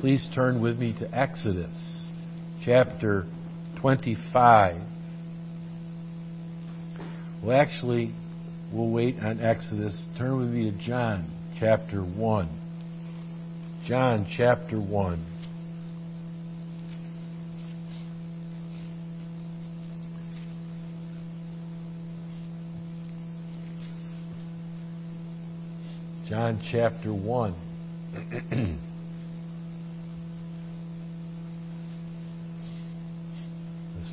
Please turn with me to Exodus chapter 25. Well, actually, we'll wait on Exodus. Turn with me to John chapter 1. John chapter 1. John chapter 1. Let's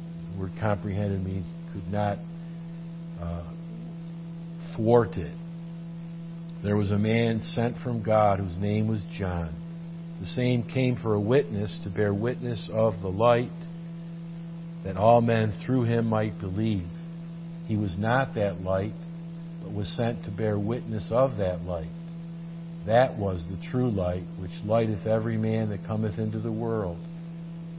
The word comprehended means could not thwart it. There was a man sent from God whose name was John. The same came for a witness, to bear witness of the light, that all men through him might believe. He was not that light, but was sent to bear witness of that light. That was the true light, which lighteth every man that cometh into the world.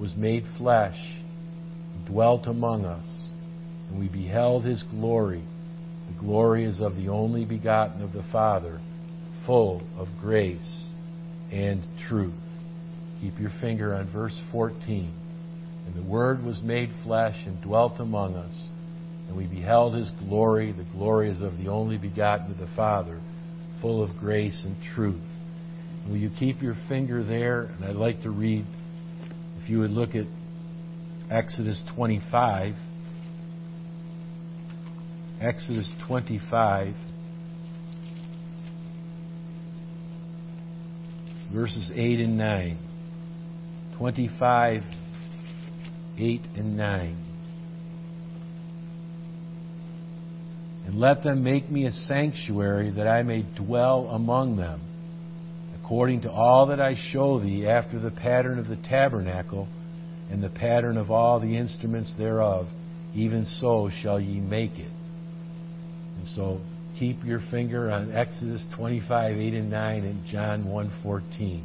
was made flesh, and dwelt among us, and we beheld His glory. The glory is of the only begotten of the Father, full of grace and truth. Keep your finger on verse 14. And the Word was made flesh, and dwelt among us, and we beheld His glory. The glory is of the only begotten of the Father, full of grace and truth. Will you keep your finger there? And I'd like to read, if you would look at Exodus 25. Exodus 25, verses 8 and 9. 25, 8 and 9. And let them make me a sanctuary, that I may dwell among them, according to all that I show thee, after the pattern of the tabernacle, and the pattern of all the instruments thereof, even so shall ye make it. And so keep your finger on Exodus 25, 8 and 9, and John 1:14.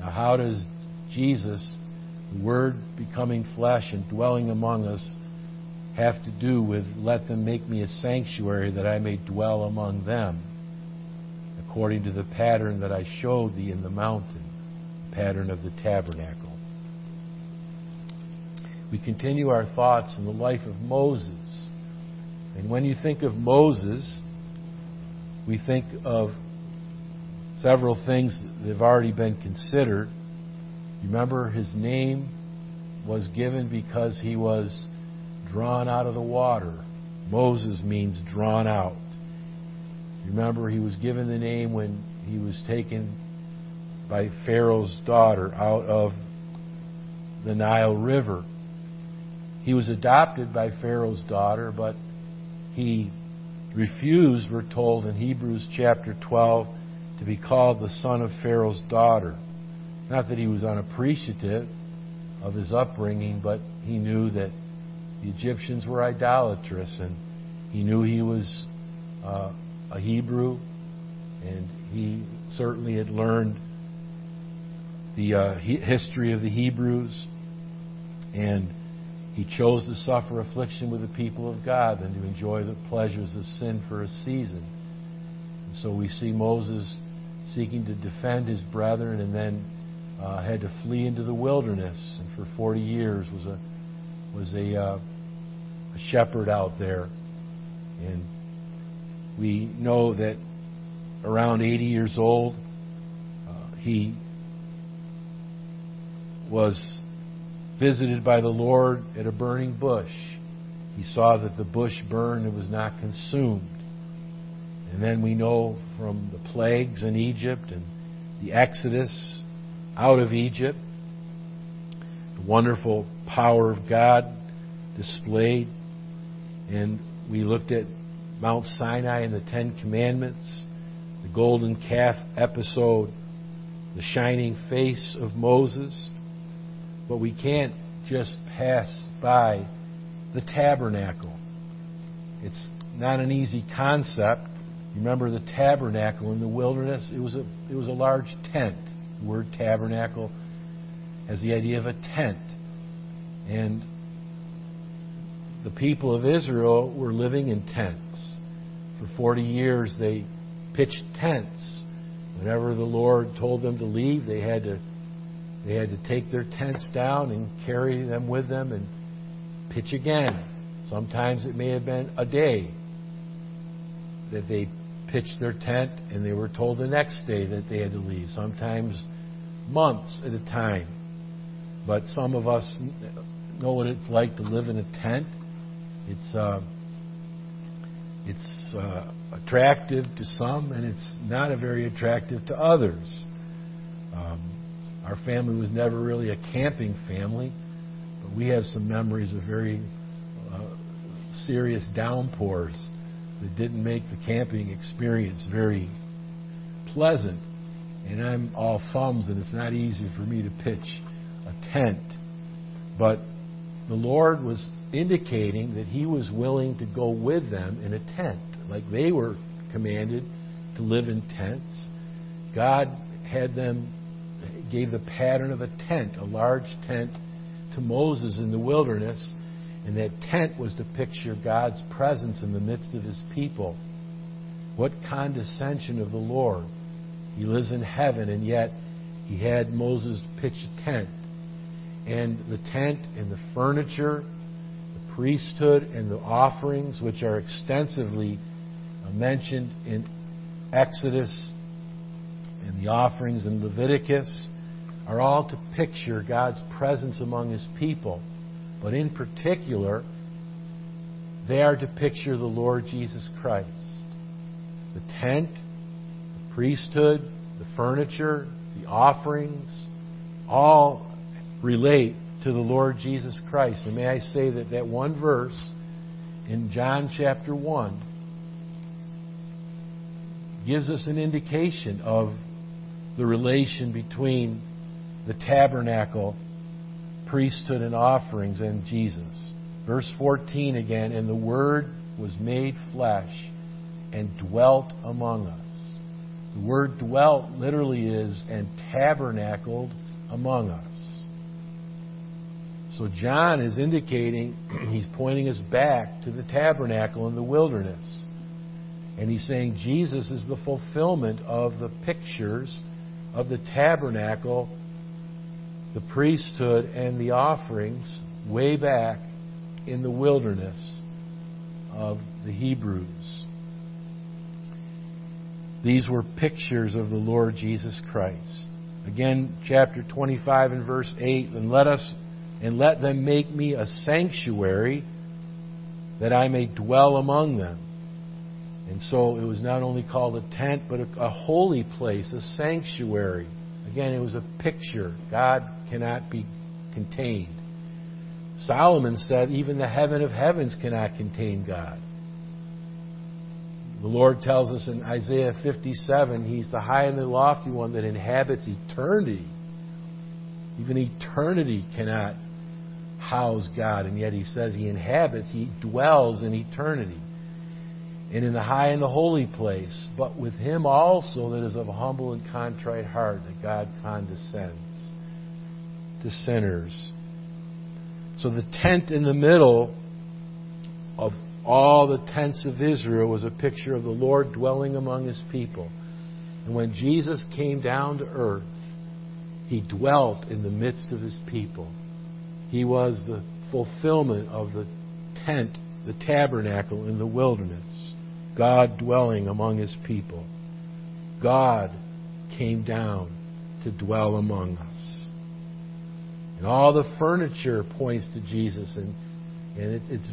Now how does Jesus, the Word becoming flesh and dwelling among us, have to do with let them make me a sanctuary, that I may dwell among them, according to the pattern that I showed thee in the mountain, the pattern of the tabernacle? We continue our thoughts in the life of Moses. And when you think of Moses, we think of several things that have already been considered. Remember, his name was given because he was drawn out of the water. Moses means drawn out. Remember, he was given the name when he was taken by Pharaoh's daughter out of the Nile River. He was adopted by Pharaoh's daughter, but he refused, we're told in Hebrews chapter 12, to be called the son of Pharaoh's daughter. Not that he was unappreciative of his upbringing, but he knew that the Egyptians were idolatrous, and he knew he was a Hebrew, and he certainly had learned the history of the Hebrews, and he chose to suffer affliction with the people of God than to enjoy the pleasures of sin for a season. And so we see Moses seeking to defend his brethren, and then had to flee into the wilderness, and for 40 years was a shepherd out there. And we know that around 80 years old, he was visited by the Lord at a burning bush. He saw that the bush burned and was not consumed. And then we know from the plagues in Egypt and the Exodus out of Egypt, the wonderful power of God displayed. And we looked at Mount Sinai and the Ten Commandments, the golden calf episode, the shining face of Moses. But we can't just pass by the tabernacle. It's not an easy concept. Remember the tabernacle in the wilderness? It was a large tent. The word tabernacle has the idea of a tent. And the people of Israel were living in tents. For 40 years they pitched tents. Whenever the Lord told them to leave, they had to take their tents down and carry them with them and pitch again. Sometimes it may have been a day that they pitched their tent and they were told the next day that they had to leave. Sometimes months at a time. But some of us know what it's like to live in a tent. It's attractive to some, and it's not very attractive to others. Our family was never really a camping family, but we have some memories of very serious downpours that didn't make the camping experience very pleasant. And I'm all thumbs, and it's not easy for me to pitch a tent. But the Lord was indicating that He was willing to go with them in a tent, like they were commanded to live in tents. God gave the pattern of a tent, a large tent, to Moses in the wilderness, and that tent was to picture God's presence in the midst of His people. What condescension of the Lord! He lives in heaven, and yet He had Moses pitch a tent. And the tent and the furniture, the priesthood and the offerings, which are extensively mentioned in Exodus, and the offerings in Leviticus, are all to picture God's presence among His people. But in particular, they are to picture the Lord Jesus Christ. The tent, the priesthood, the furniture, the offerings, all relate to the Lord Jesus Christ. And may I say that that one verse in John chapter 1 gives us an indication of the relation between the tabernacle, priesthood, and offerings, and Jesus. Verse 14 again, and the Word was made flesh and dwelt among us. The word dwelt literally is and tabernacled among us. So John is indicating, he's pointing us back to the tabernacle in the wilderness. And he's saying Jesus is the fulfillment of the pictures of the tabernacle, the priesthood, and the offerings way back in the wilderness of the Hebrews. These were pictures of the Lord Jesus Christ. Again, chapter 25 and verse 8, and let them make me a sanctuary that I may dwell among them. And so it was not only called a tent, but a holy place, a sanctuary. Again, it was a picture. God cannot be contained. Solomon said, even the heaven of heavens cannot contain God. The Lord tells us in Isaiah 57, He's the high and the lofty one that inhabits eternity. Even eternity cannot house God, and yet He says He inhabits, He dwells in eternity. And in the high and the holy place, but with him also that is of a humble and contrite heart, that God condescends to sinners. So the tent in the middle of all the tents of Israel was a picture of the Lord dwelling among His people. And when Jesus came down to earth, He dwelt in the midst of His people. He was the fulfillment of the tent, the tabernacle in the wilderness. God dwelling among His people. God came down to dwell among us. And all the furniture points to Jesus, and it's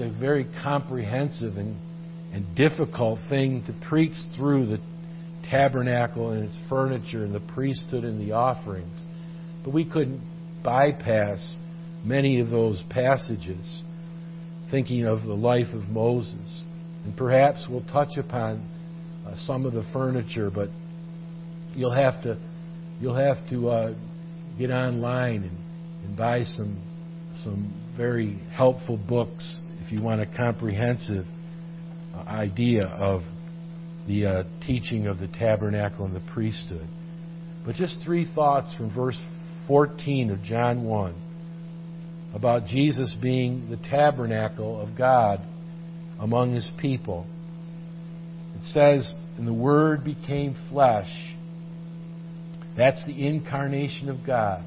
a very comprehensive and difficult thing to preach through the tabernacle and its furniture and the priesthood and the offerings. But we couldn't bypass many of those passages, thinking of the life of Moses. And perhaps we'll touch upon some of the furniture, but you'll have to get online and buy some very helpful books if you want a comprehensive idea of the teaching of the tabernacle and the priesthood. But just three thoughts from verse 14 of John 1 about Jesus being the tabernacle of God among His people. It says, "And the Word became flesh." That's the incarnation of God.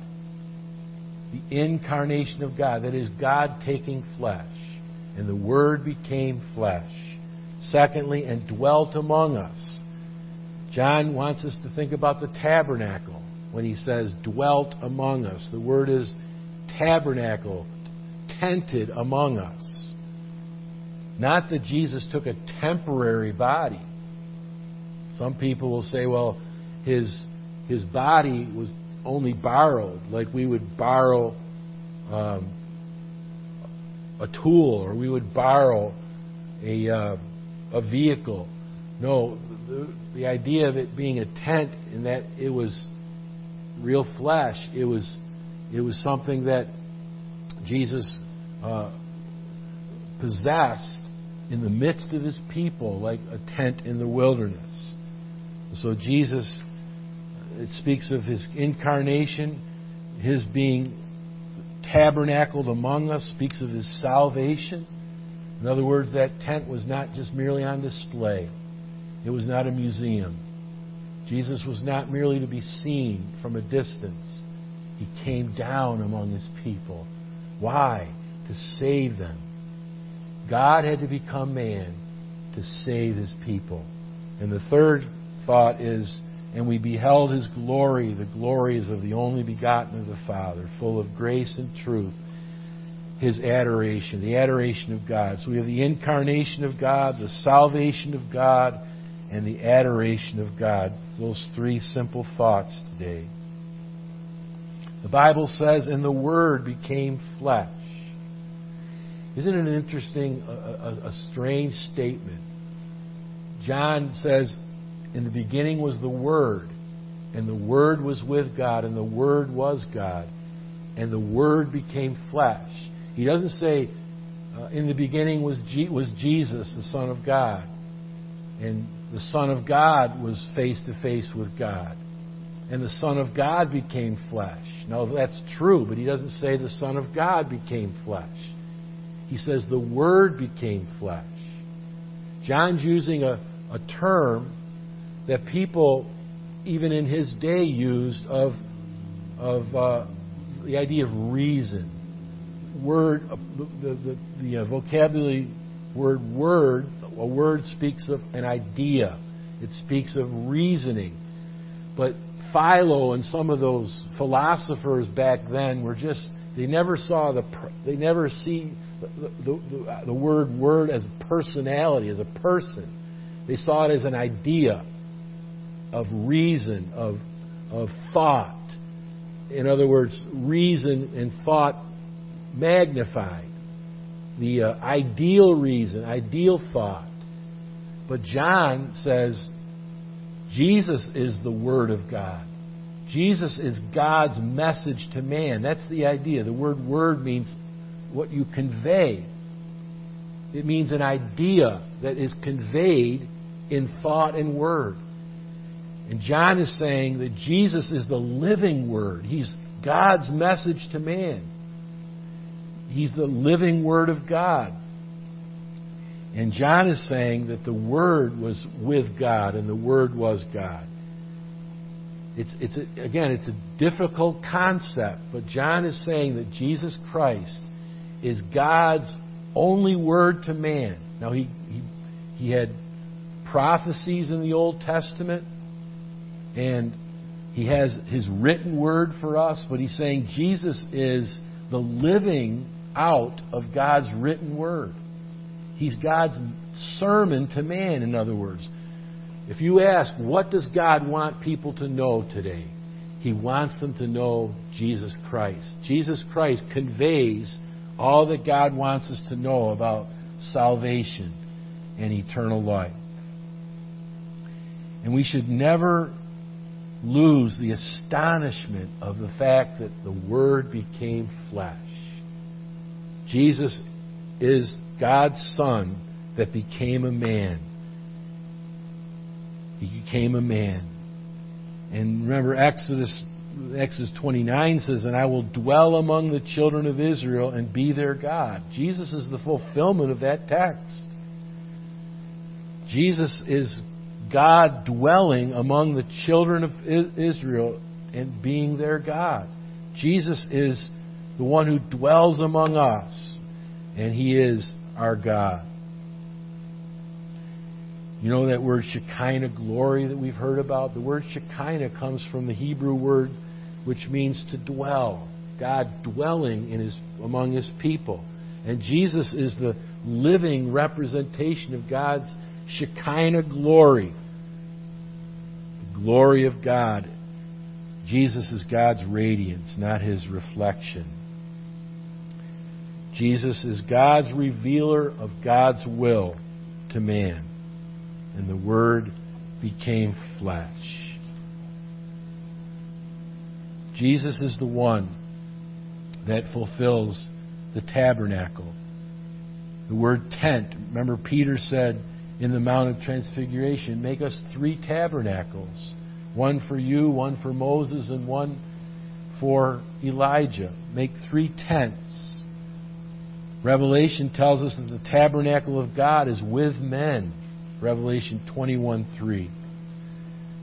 The incarnation of God. That is God taking flesh. And the Word became flesh. Secondly, and dwelt among us. John wants us to think about the tabernacle when he says dwelt among us. The word is tabernacle, tented among us. Not that Jesus took a temporary body. Some people will say, well, his body was only borrowed, like we would borrow a tool, or we would borrow a vehicle. No, the idea of it being a tent, in that it was real flesh. It was something that Jesus possessed in the midst of His people, like a tent in the wilderness. So Jesus, it speaks of His incarnation, His being tabernacled among us, speaks of His salvation. In other words, that tent was not just merely on display. It was not a museum. Jesus was not merely to be seen from a distance. He came down among His people. Why? To save them. God had to become man to save His people. And the third thought is, and we beheld His glory, the glories of the only begotten of the Father, full of grace and truth. His adoration, the adoration of God. So we have the incarnation of God, the salvation of God, and the adoration of God. Those three simple thoughts today. The Bible says, and the Word became flesh. Isn't it an interesting, a strange statement? John says, in the beginning was the Word, and the Word was with God, and the Word was God, and the Word became flesh. He doesn't say, in the beginning was Jesus, the Son of God. And the Son of God was face to face with God. And the Son of God became flesh. Now, that's true, but he doesn't say the Son of God became flesh. He says the Word became flesh. John's using a term that people, even in his day, used of the idea of reason. Word, the vocabulary word "word," a word speaks of an idea. It speaks of reasoning. But Philo and some of those philosophers back then were just, they never see the word "word" as a personality, as a person. They saw it as an idea of reason, of thought. In other words, reason and thought magnified. The ideal reason, ideal thought. But John says Jesus is the Word of God. Jesus is God's message to man. That's the idea. The word "word" means what you convey. It means an idea that is conveyed in thought and word. And John is saying that Jesus is the living Word. He's God's message to man. He's the living Word of God. And John is saying that the Word was with God and the Word was God. It's a difficult concept, but John is saying that Jesus Christ is God's only Word to man. Now, he had prophecies in the Old Testament, and He has his written word for us, but he's saying Jesus is the living out of God's written word. He's God's sermon to man, in other words. If you ask, what does God want people to know today? He wants them to know Jesus Christ. Jesus Christ conveys all that God wants us to know about salvation and eternal life. And we should never lose the astonishment of the fact that the Word became flesh. Jesus is God's Son that became a man. He became a man. And remember, Exodus 29 says, "And I will dwell among the children of Israel and be their God." Jesus is the fulfillment of that text. Jesus is God dwelling among the children of Israel and being their God. Jesus is the one who dwells among us, and He is our God. You know that word Shekinah glory that we've heard about? The word Shekinah comes from the Hebrew word which means to dwell. God dwelling among His people. And Jesus is the living representation of God's Shekinah glory. The glory of God. Jesus is God's radiance, not His reflection. Jesus is God's revealer of God's will to man. And the Word became flesh. Jesus is the one that fulfills the tabernacle. The word tent. Remember, Peter said in the Mount of Transfiguration, "Make us three tabernacles, one for you, one for Moses, and one for Elijah. Make three tents." Revelation tells us that the tabernacle of God is with men. Revelation 21:3.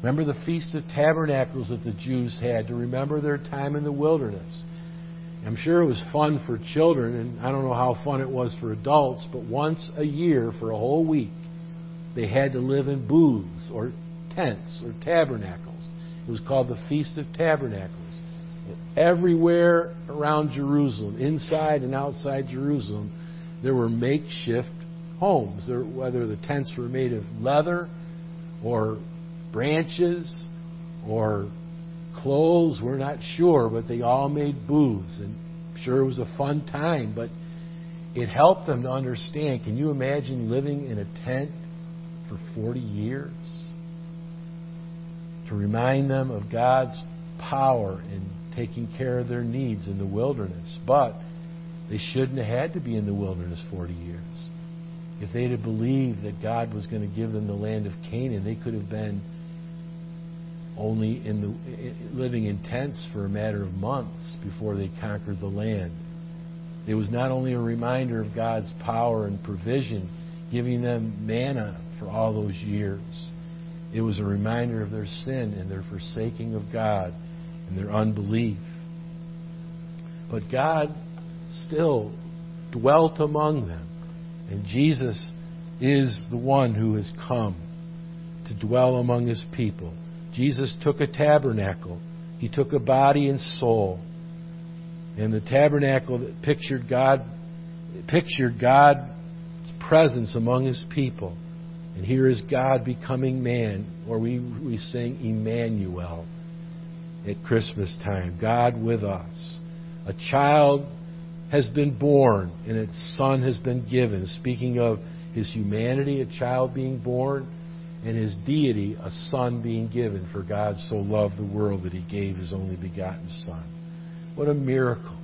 Remember the Feast of Tabernacles that the Jews had to remember their time in the wilderness. I'm sure it was fun for children, and I don't know how fun it was for adults, but once a year for a whole week, they had to live in booths or tents or tabernacles. It was called the Feast of Tabernacles. And everywhere around Jerusalem, inside and outside Jerusalem, there were makeshift homes, whether the tents were made of leather or branches or clothes, we're not sure, but they all made booths. And I'm sure it was a fun time, but it helped them to understand. Can you imagine living in a tent for 40 years? To remind them of God's power in taking care of their needs in the wilderness. But they shouldn't have had to be in the wilderness 40 years. If they'd have believed that God was going to give them the land of Canaan, they could have been only living in tents for a matter of months before they conquered the land. It was not only a reminder of God's power and provision, giving them manna for all those years. It was a reminder of their sin and their forsaking of God and their unbelief. But God still dwelt among them. And Jesus is the one who has come to dwell among His people. Jesus took a tabernacle. He took a body and soul. And the tabernacle that pictured God's presence among His people. And here is God becoming man, or we sing Emmanuel at Christmas time. God with us. A child has been born, and its Son has been given. Speaking of His humanity, a child being born, and His deity, a Son being given. For God so loved the world that He gave His only begotten Son. What a miracle.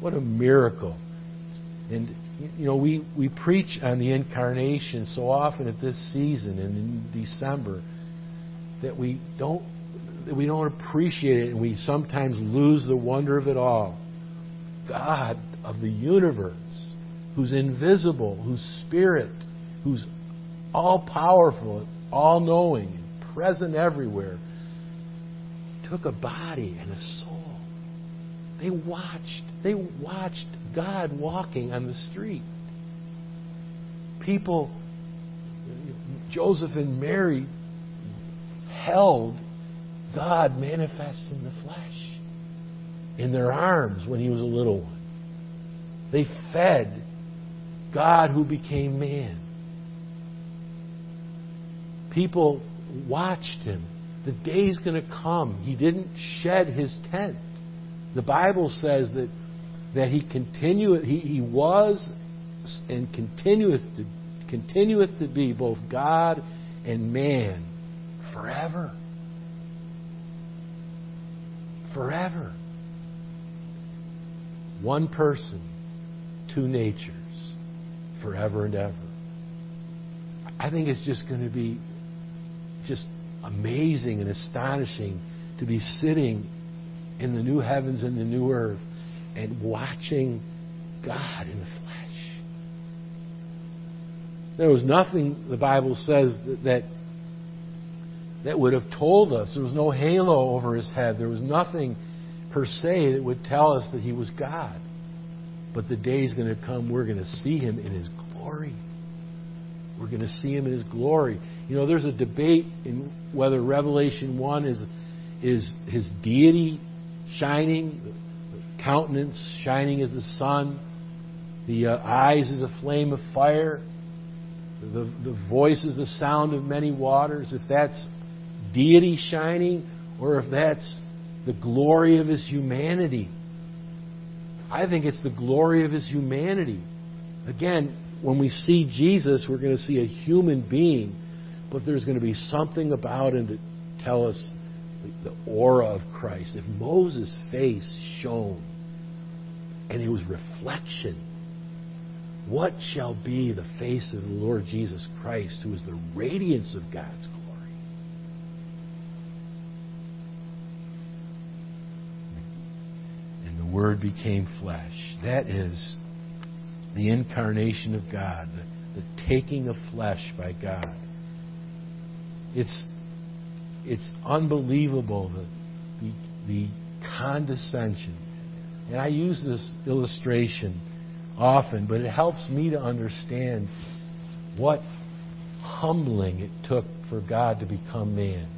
What a miracle. And, you know, we preach on the Incarnation so often at this season and in December that we don't appreciate it, and we sometimes lose the wonder of it all. God of the universe, who's invisible, who's spirit, who's all-powerful, all-knowing, and present everywhere, took a body and a soul. They watched God walking on the street. People, Joseph and Mary, held God manifest in the flesh, in their arms when he was a little one. They fed God who became man. People watched him. The day's going to come. He didn't shed his tent. The Bible says that he was and continueth to be both God and man forever. Forever. One person, two natures, forever and ever. I think it's just going to be just amazing and astonishing to be sitting in the new heavens and the new earth and watching God in the flesh. There was nothing, the Bible says, that would have told us. There was no halo over his head. There was nothing per se that would tell us that he was God. But the day's going to come, we're going to see him in his glory. We're going to see him in his glory. You know, there's a debate in whether Revelation 1 is his deity shining, the countenance shining as the sun, the eyes as a flame of fire, the voice is the sound of many waters, if that's deity shining or if that's the glory of his humanity. I think it's the glory of his humanity. Again, when we see Jesus, we're going to see a human being, but there's going to be something about him to tell us the aura of Christ. If Moses' face shone and it was reflection, what shall be the face of the Lord Jesus Christ, who is the radiance of God's glory? And the Word became flesh. That is the incarnation of God, the taking of flesh by God. It's unbelievable, the condescension. And I use this illustration often, but it helps me to understand what humbling it took for God to become man.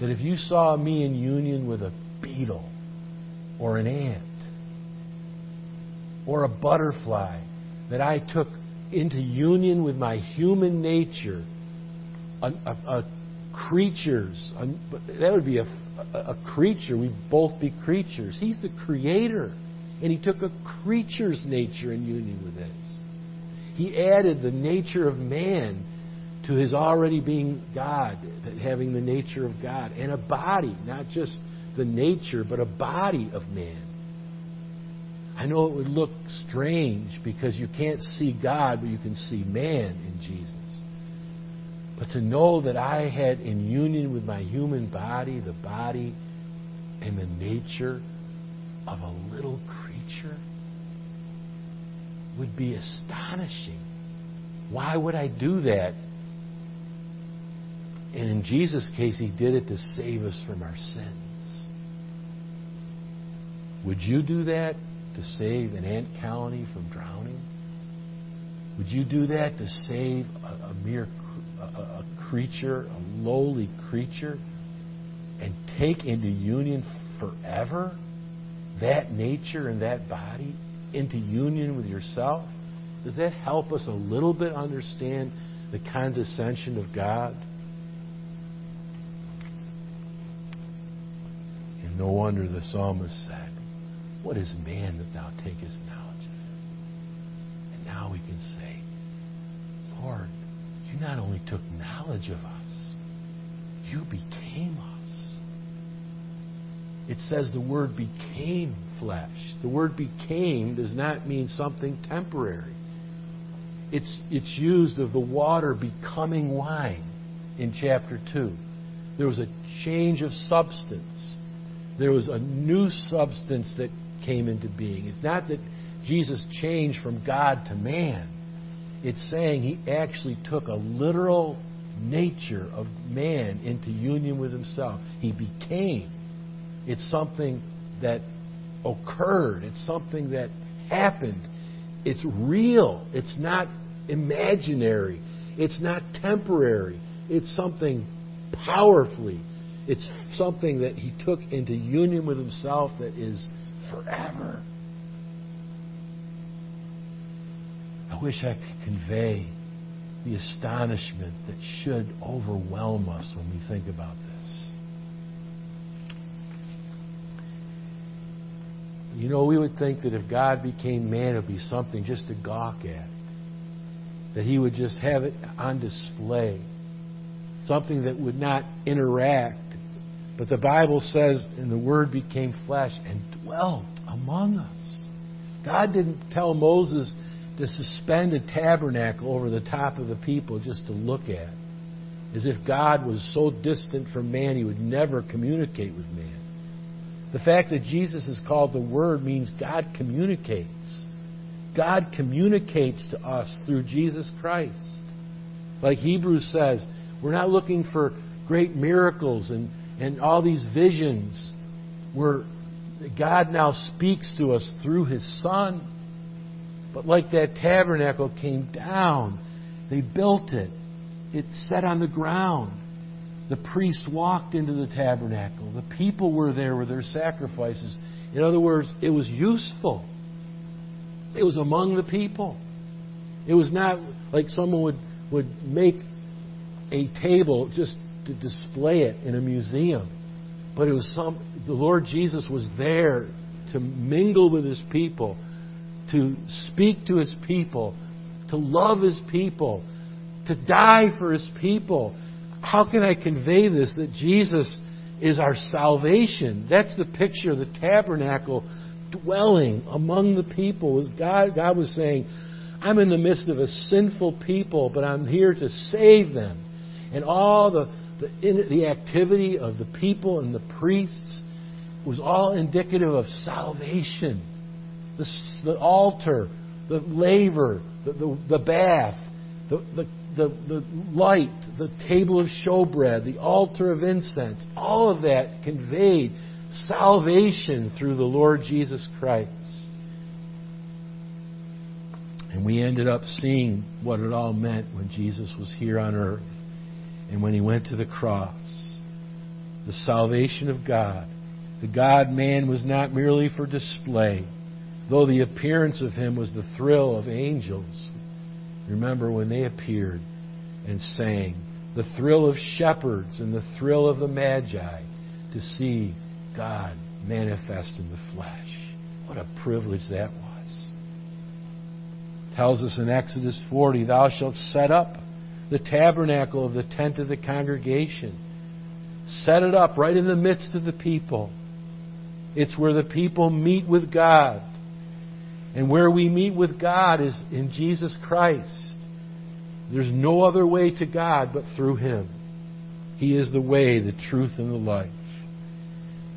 That if you saw me in union with a beetle or an ant, or a butterfly, that I took into union with my human nature, that would be a creature. We'd both be creatures. He's the creator, and he took a creature's nature in union with his. He added the nature of man to his already being God, having the nature of God, and a body, not just the nature, but a body of man. I know it would look strange because you can't see God, but you can see man in Jesus. But to know that I had in union with my human body, the body and the nature of a little creature would be astonishing. Why would I do that? And in Jesus' case, he did it to save us from our sins. Would you do that? To save an ant colony from drowning? Would you do that to save a mere creature, a lowly creature, and take into union forever that nature and that body into union with yourself? Does that help us a little bit understand the condescension of God? And no wonder the psalmist said, "What is man that thou takest knowledge of him?" And now we can say, Lord, you not only took knowledge of us, you became us. It says the Word became flesh. The word became does not mean something temporary. It's used of the water becoming wine in chapter 2. There was a change of substance. There was a new substance that came into being. It's not that Jesus changed from God to man. It's saying he actually took a literal nature of man into union with himself. He became. It's something that occurred. It's something that happened. It's real. It's not imaginary. It's not temporary. It's something powerfully It's something that he took into union with himself that is forever. I wish I could convey the astonishment that should overwhelm us when we think about this. You know, we would think that if God became man, it would be something just to gawk at. That he would just have it on display. Something that would not interact. But the Bible says, and the Word became flesh and dwelt among us. God didn't tell Moses to suspend a tabernacle over the top of the people just to look at. As if God was so distant from man, he would never communicate with man. The fact that Jesus is called the Word means God communicates. God communicates to us through Jesus Christ. Like Hebrews says, we're not looking for great miracles and all these visions. God now speaks to us through His Son. But like that tabernacle came down, they built it. It sat on the ground. The priests walked into the tabernacle. The people were there with their sacrifices. In other words, it was useful. It was among the people. It was not like someone would make a table just to display it in a museum. But it was the Lord Jesus was there to mingle with His people, to speak to His people, to love His people, to die for His people. How can I convey this, that Jesus is our salvation? That's the picture of the tabernacle dwelling among the people. God was saying, I'm in the midst of a sinful people, but I'm here to save them. And all the activity of the people and the priests was all indicative of salvation. The altar, the laver, the bath, the light, the table of showbread, the altar of incense, all of that conveyed salvation through the Lord Jesus Christ. And we ended up seeing what it all meant when Jesus was here on earth and when He went to the cross. The salvation of God. The God-man was not merely for display, though the appearance of Him was the thrill of angels. Remember when they appeared and sang, the thrill of shepherds and the thrill of the Magi to see God manifest in the flesh. What a privilege that was. It tells us in Exodus 40, thou shalt set up the tabernacle of the tent of the congregation. Set it up right in the midst of the people. It's where the people meet with God. And where we meet with God is in Jesus Christ. There's no other way to God but through Him. He is the way, the truth, and the life.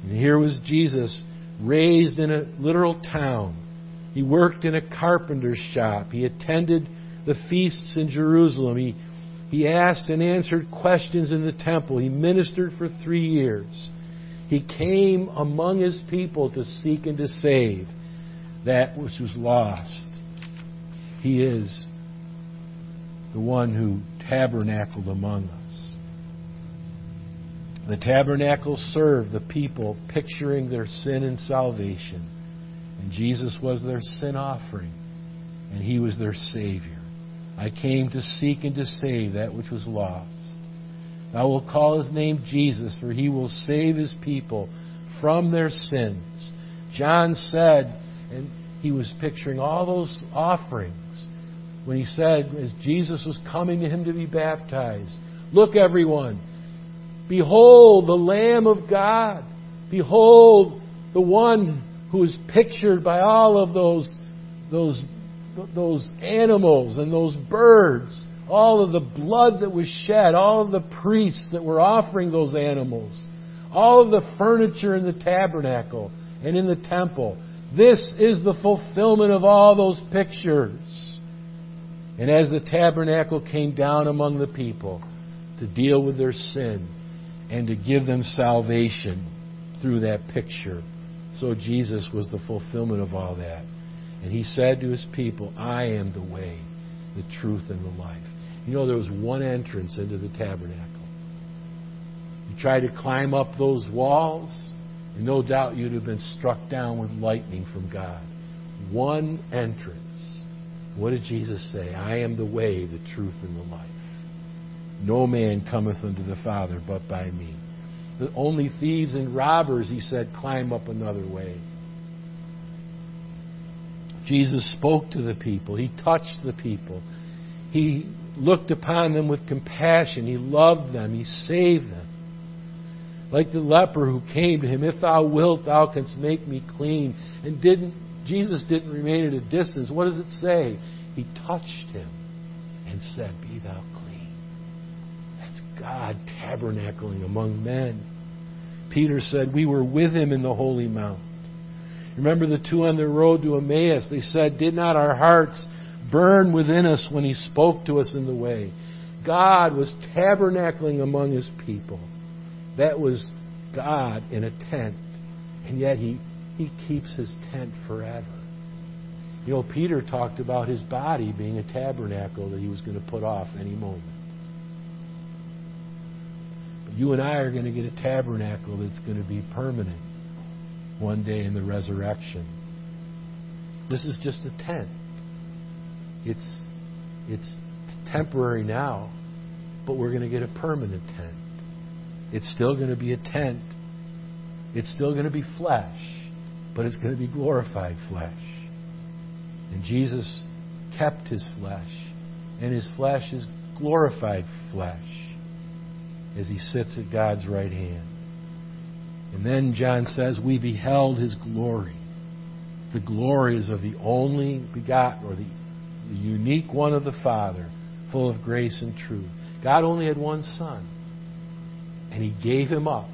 And here was Jesus, raised in a literal town. He worked in a carpenter's shop. He attended the feasts in Jerusalem. He asked and answered questions in the temple. He ministered for 3 years. He came among His people to seek and to save that which was lost. He is the one who tabernacled among us. The tabernacle served the people, picturing their sin and salvation. And Jesus was their sin offering, and He was their Savior. I came to seek and to save that which was lost. Thou wilt call His name Jesus, for He will save His people from their sins. John said, and he was picturing all those offerings when he said, as Jesus was coming to him to be baptized, look, everyone, behold the Lamb of God. Behold the one who is pictured by all of those animals and those birds, all of the blood that was shed, all of the priests that were offering those animals, all of the furniture in the tabernacle and in the temple. This is the fulfillment of all those pictures. And as the tabernacle came down among the people to deal with their sin and to give them salvation through that picture, so Jesus was the fulfillment of all that. And He said to His people, I am the way, the truth, and the life. You know, there was one entrance into the tabernacle. You try to climb up those walls, and no doubt you'd have been struck down with lightning from God. One entrance. What did Jesus say? I am the way, the truth, and the life. No man cometh unto the Father but by me. The only thieves and robbers, he said, climb up another way. Jesus spoke to the people. He touched the people. He looked upon them with compassion. He loved them. He saved them. Like the leper who came to him, if thou wilt, thou canst make me clean. And Jesus didn't remain at a distance. What does it say? He touched him and said, be thou clean. That's God tabernacling among men. Peter said, we were with him in the holy mount. Remember the two on the road to Emmaus. They said, did not our hearts burn within us when he spoke to us in the way? God was tabernacling among his people. That was God in a tent. And yet he keeps his tent forever. You know, Peter talked about his body being a tabernacle that he was going to put off any moment. But you and I are going to get a tabernacle that's going to be permanent one day in the resurrection. This is just a tent. It's temporary now, but we're going to get a permanent tent. It's still going to be a tent. It's still going to be flesh, but it's going to be glorified flesh. And Jesus kept his flesh, and his flesh is glorified flesh as he sits at God's right hand. And then John says, we beheld his glory. The glory is of the only begotten, or the unique one of the Father, full of grace and truth. God only had one Son, and he gave him up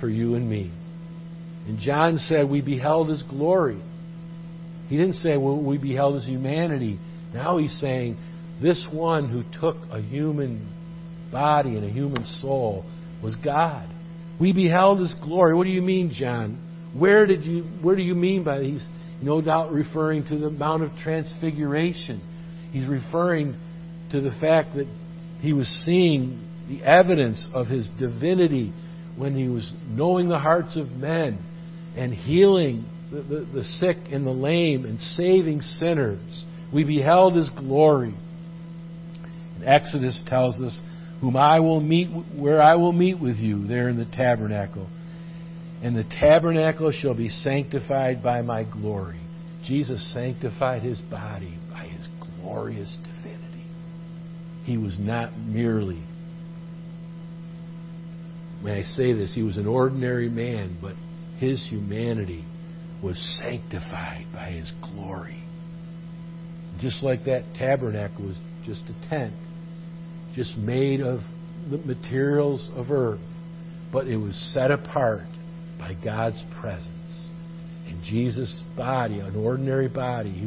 for you and me. And John said, we beheld his glory. He didn't say, well, we beheld his humanity. Now he's saying, this one who took a human body and a human soul was God. We beheld his glory. What do you mean, John? Where do you mean by that? He's no doubt referring to the Mount of Transfiguration. He's referring to the fact that he was seeing the evidence of his divinity when he was knowing the hearts of men and healing the sick and the lame and saving sinners. We beheld his glory. And Exodus tells us, whom I will meet, where I will meet with you there in the tabernacle. And the tabernacle shall be sanctified by my glory. Jesus sanctified his body by his glorious divinity. He was not merely, when I say this, he was an ordinary man, but his humanity was sanctified by his glory. Just like that tabernacle was just a tent, just made of the materials of earth, but it was set apart by God's presence. And Jesus' body, an ordinary body, he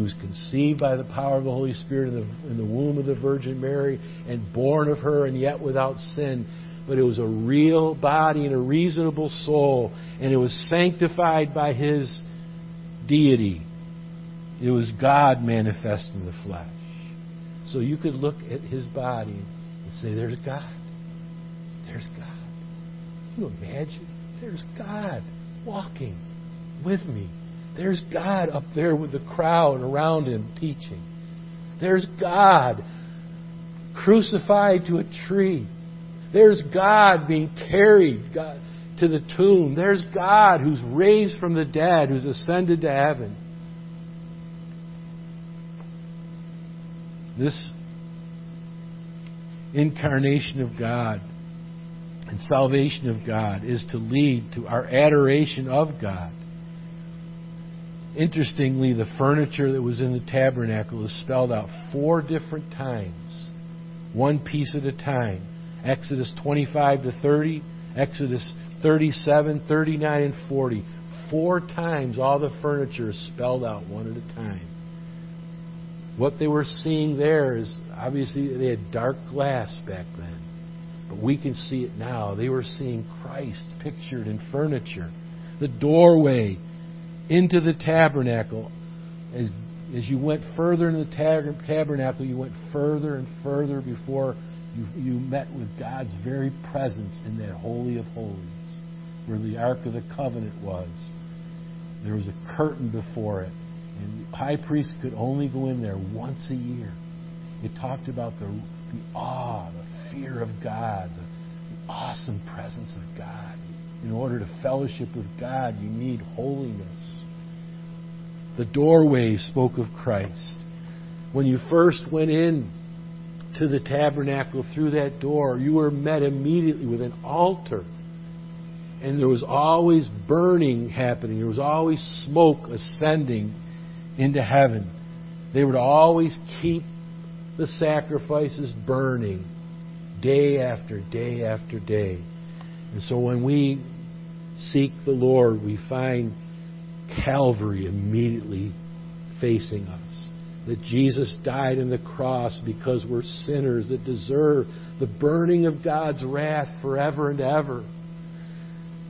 was conceived by the power of the Holy Spirit in the womb of the Virgin Mary and born of her, and yet without sin. But it was a real body and a reasonable soul, and it was sanctified by his deity. It was God manifest in the flesh. So you could look at his body and say, there's God. There's God. Can you imagine? There's God walking with me. There's God up there with the crowd around him teaching. There's God crucified to a tree. There's God being carried to the tomb. There's God who's raised from the dead, who's ascended to heaven. This incarnation of God and salvation of God is to lead to our adoration of God. Interestingly, the furniture that was in the tabernacle is spelled out 4 different times, one piece at a time. Exodus 25-30, Exodus 37, 39, and 40. 4 times all the furniture is spelled out one at a time. What they were seeing there is, obviously they had dark glass back then, but we can see it now. They were seeing Christ pictured in furniture. The doorway into the tabernacle. As you went further in the tabernacle, you went further and further before You met with God's very presence in that Holy of Holies, where the Ark of the Covenant was. There was a curtain before it, and the high priest could only go in there once a year. It talked about the awe, the fear of God, the awesome presence of God. In order to fellowship with God, you need holiness. The doorway spoke of Christ. When you first went in to the tabernacle through that door, you were met immediately with an altar. And there was always burning happening. There was always smoke ascending into heaven. They would always keep the sacrifices burning day after day after day. And so when we seek the Lord, we find Calvary immediately facing us. That Jesus died on the cross because we're sinners that deserve the burning of God's wrath forever and ever.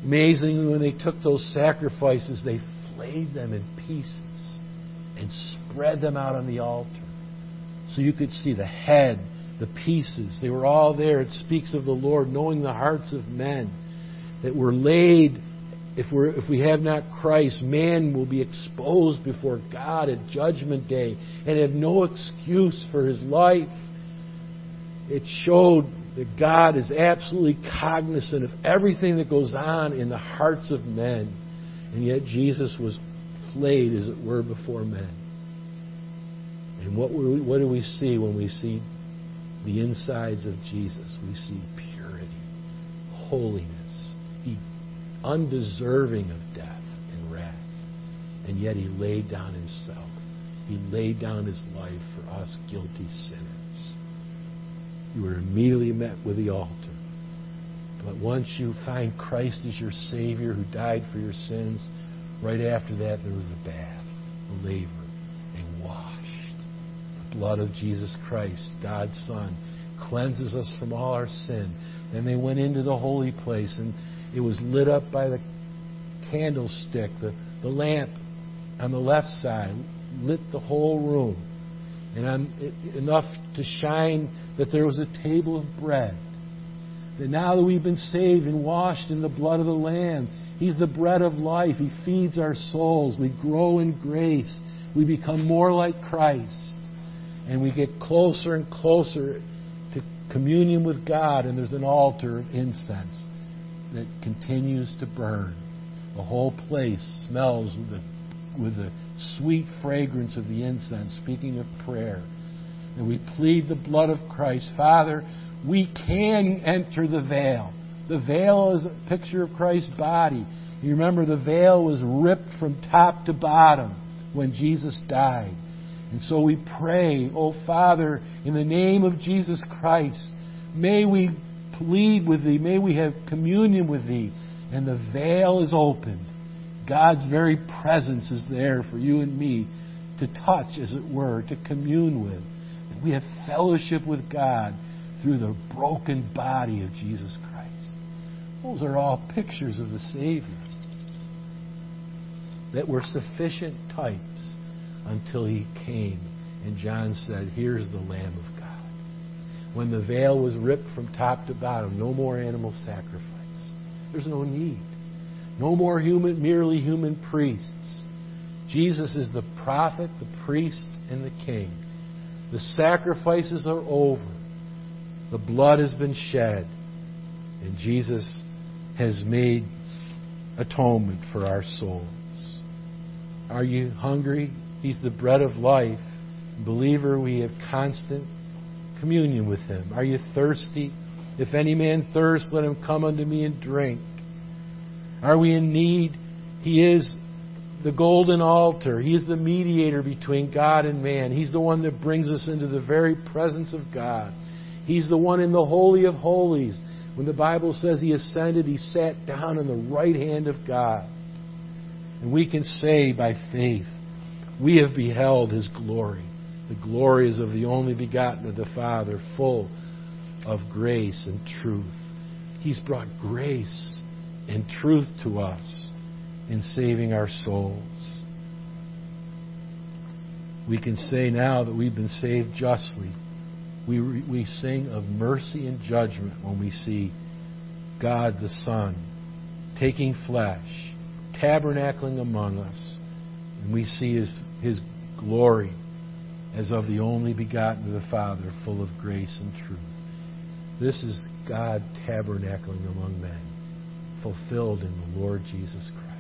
Amazingly, when they took those sacrifices, they flayed them in pieces and spread them out on the altar. So you could see the head, the pieces. They were all there. It speaks of the Lord knowing the hearts of men that were laid. If we have not Christ, man will be exposed before God at Judgment Day and have no excuse for his life. It showed that God is absolutely cognizant of everything that goes on in the hearts of men. And yet Jesus was flayed, as it were, before men. And what do we see when we see the insides of Jesus? We see purity, holiness. He undeserving of death and wrath. And yet He laid down Himself. He laid down His life for us guilty sinners. You were immediately met with the altar. But once you find Christ as your Savior who died for your sins, right after that there was the bath, the laver, and washed. The blood of Jesus Christ, God's Son, cleanses us from all our sin. Then they went into the holy place, and it was lit up by the candlestick. The lamp on the left side lit the whole room. And enough to shine that there was a table of bread. That now that we've been saved and washed in the blood of the Lamb, He's the bread of life. He feeds our souls. We grow in grace. We become more like Christ. And we get closer and closer to communion with God. And there's an altar of incense that continues to burn. The whole place smells with the sweet fragrance of the incense, speaking of prayer. And we plead the blood of Christ. Father, we can enter the veil. The veil is a picture of Christ's body. You remember the veil was ripped from top to bottom when Jesus died. And so we pray, oh Father, in the name of Jesus Christ, may we plead with Thee. May we have communion with Thee. And the veil is opened. God's very presence is there for you and me to touch, as it were, to commune with. And we have fellowship with God through the broken body of Jesus Christ. Those are all pictures of the Savior that were sufficient types until He came. And John said, here's the Lamb of God. When the veil was ripped from top to bottom, no more animal sacrifice. There's no need. No more merely human priests. Jesus is the prophet, the priest, and the king. The sacrifices are over. The blood has been shed. And Jesus has made atonement for our souls. Are you hungry? He's the bread of life. Believer, we have constant communion with Him. Are you thirsty? If any man thirst, let him come unto me and drink. Are we in need? He is the golden altar. He is the mediator between God and man. He's the one that brings us into the very presence of God. He's the one in the Holy of Holies. When the Bible says He ascended, He sat down on the right hand of God. And we can say by faith, we have beheld His glory. The glories of the only begotten of the Father, full of grace and truth. He's brought grace and truth to us in saving our souls. We can say now that we've been saved justly We sing of mercy and judgment when we see God the Son taking flesh, tabernacling among us, and we see His glory as of the only begotten of the Father, full of grace and truth. This is God tabernacling among men, fulfilled in the Lord Jesus Christ.